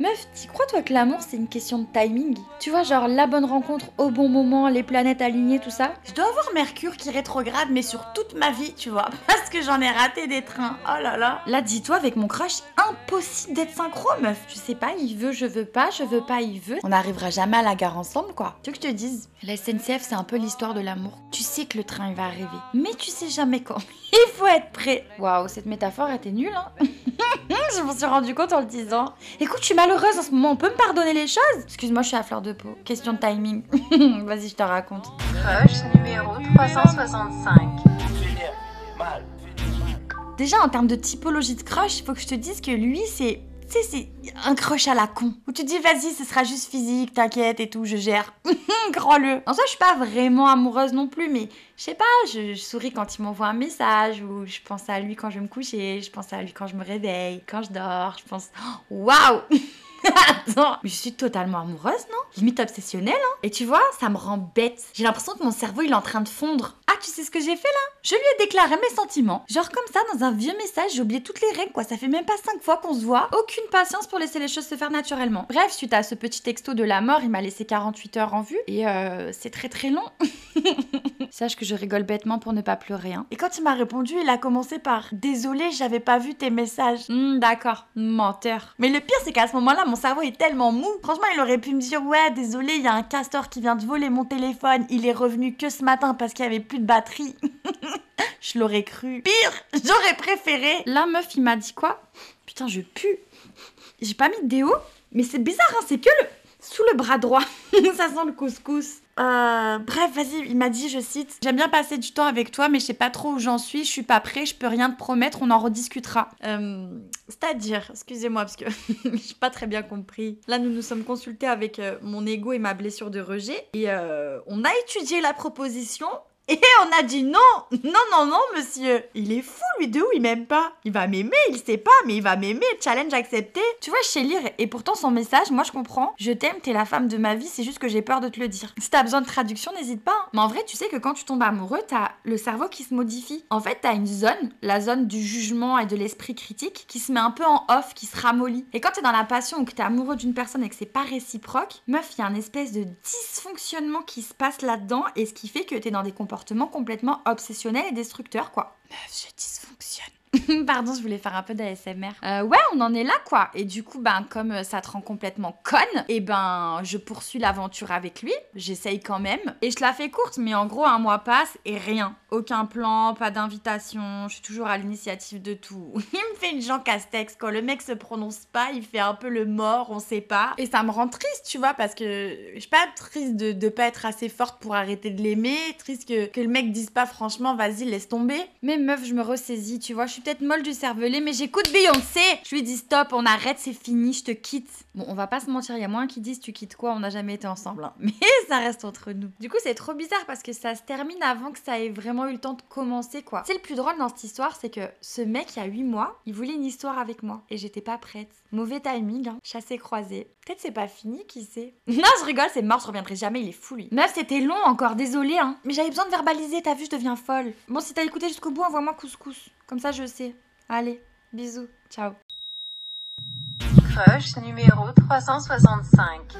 Meuf, t'y crois toi que l'amour c'est une question de timing? Tu vois, genre la bonne rencontre au bon moment, les planètes alignées, tout ça. Je dois avoir Mercure qui rétrograde, mais sur toute ma vie, tu vois, parce que j'en ai raté des trains, oh là là. Là, dis-toi, avec mon crush, impossible d'être synchro, meuf. Je sais pas, il veut, je veux pas, il veut. On n'arrivera jamais à la gare ensemble, quoi. Tu veux que je te dise? La SNCF, c'est un peu l'histoire de l'amour. Tu sais que le train il va arriver, mais tu sais jamais quand. Il faut être prêt. Waouh, cette métaphore était nulle, hein. Je m'en suis rendu compte en le disant. Écoute, je suis malheureuse en ce moment, on peut me pardonner les choses? Excuse-moi, je suis à fleur de peau. Question de timing. Vas-y, je te raconte. Crush numéro 365. Déjà, en termes de typologie de crush, il faut que je te dise que lui, c'est... Tu sais, c'est un crush à la con. Où tu te dis, vas-y, ce sera juste physique, t'inquiète et tout, je gère. Crois-le. En soi, je suis pas vraiment amoureuse non plus, mais je sais pas, je souris quand il m'envoie un message, ou je pense à lui quand je vais me coucher, je pense à lui quand je me réveille, quand je dors, je pense... Waouh. Attends, mais je suis totalement amoureuse, non? Limite obsessionnelle, hein? Et tu vois, ça me rend bête. J'ai l'impression que mon cerveau, il est en train de fondre. Ah, tu sais ce que j'ai fait là? Je lui ai déclaré mes sentiments. Genre comme ça, dans un vieux message, j'ai oublié toutes les règles, quoi. Ça fait même pas 5 fois qu'on se voit. Aucune patience pour laisser les choses se faire naturellement. Bref, suite à ce petit texto de la mort, il m'a laissé 48 heures en vue. Et c'est très long. Sache que je rigole bêtement pour ne pas pleurer, hein. Et quand il m'a répondu, il a commencé par « Désolé, j'avais pas vu tes messages. » D'accord, menteur. Mais le pire, c'est qu'à ce moment-là, mon cerveau est tellement mou. Franchement, il aurait pu me dire « Ouais, désolé, il y a un castor qui vient de voler mon téléphone. Il est revenu que ce matin parce qu'il y avait plus de batterie. » Je l'aurais cru. Pire, j'aurais préféré. La meuf, il m'a dit quoi? Putain, je pue. J'ai pas mis de déo, mais c'est bizarre, hein, c'est que le... Sous le bras droit. Ça sent le couscous. Bref, vas-y, il m'a dit, je cite, « J'aime bien passer du temps avec toi, mais je sais pas trop où j'en suis, je suis pas prêt, je peux rien te promettre, on en rediscutera. » C'est-à-dire, excusez-moi, parce que j'ai pas très bien compris. Là, nous nous sommes consultés avec mon ego et ma blessure de rejet, et on a étudié la proposition... Et on a dit non, non, monsieur. Il est fou, lui, de où il m'aime pas. Il va m'aimer, il sait pas, mais il va m'aimer. Challenge accepté. Tu vois, je sais lire, et pourtant son message, moi je comprends. Je t'aime, t'es la femme de ma vie, c'est juste que j'ai peur de te le dire. Si t'as besoin de traduction, n'hésite pas, hein. Mais en vrai, tu sais que quand tu tombes amoureux, t'as le cerveau qui se modifie. En fait, t'as une zone, la zone du jugement et de l'esprit critique, qui se met un peu en off, qui se ramollit. Et quand t'es dans la passion ou que t'es amoureux d'une personne et que c'est pas réciproque, meuf, il y a un espèce de dysfonctionnement qui se passe là-dedans, et ce qui fait que t'es dans des comportement complètement obsessionnel et destructeur, quoi. Meuf, je dysfonctionne. Pardon, je voulais faire un peu d'ASMR. Ouais, on en est là, quoi. Et du coup, ben, comme ça te rend complètement conne, et ben, je poursuis l'aventure avec lui. J'essaye quand même. Et je la fais courte, mais en gros, un mois passe et rien. Aucun plan, pas d'invitation, je suis toujours à l'initiative de tout. Il me fait une Jean Castex, quand le mec se prononce pas, il fait un peu le mort, on sait pas. Et ça me rend triste, tu vois, parce que je suis pas triste de pas être assez forte pour arrêter de l'aimer, triste que le mec dise pas franchement, vas-y, laisse tomber. Mais meuf, je me ressaisis, tu vois, je suis peut-être molle du cervelet, mais j'écoute Beyoncé. Je lui dis stop, on arrête, c'est fini, je te quitte. Bon, on va pas se mentir, il y a moins qui disent tu quittes quoi, on n'a jamais été ensemble, hein. Mais ça reste entre nous. Du coup, c'est trop bizarre parce que ça se termine avant que ça ait vraiment eu le temps de commencer, quoi. C'est le plus drôle dans cette histoire, c'est que ce mec, il y a 8 mois, il voulait une histoire avec moi et j'étais pas prête. Mauvais timing, hein. Chassé croisé. Peut-être c'est pas fini, qui sait. Non, je rigole, c'est mort, je reviendrai jamais, il est fou, lui. Meuf, c'était long encore, désolée, hein. Mais j'avais besoin de verbaliser, t'as vu, je deviens folle. Bon, si t'as écouté jusqu'au bout, envoie-moi couscous. Comme ça, je sais. Allez, bisous, ciao. Crush numéro 365.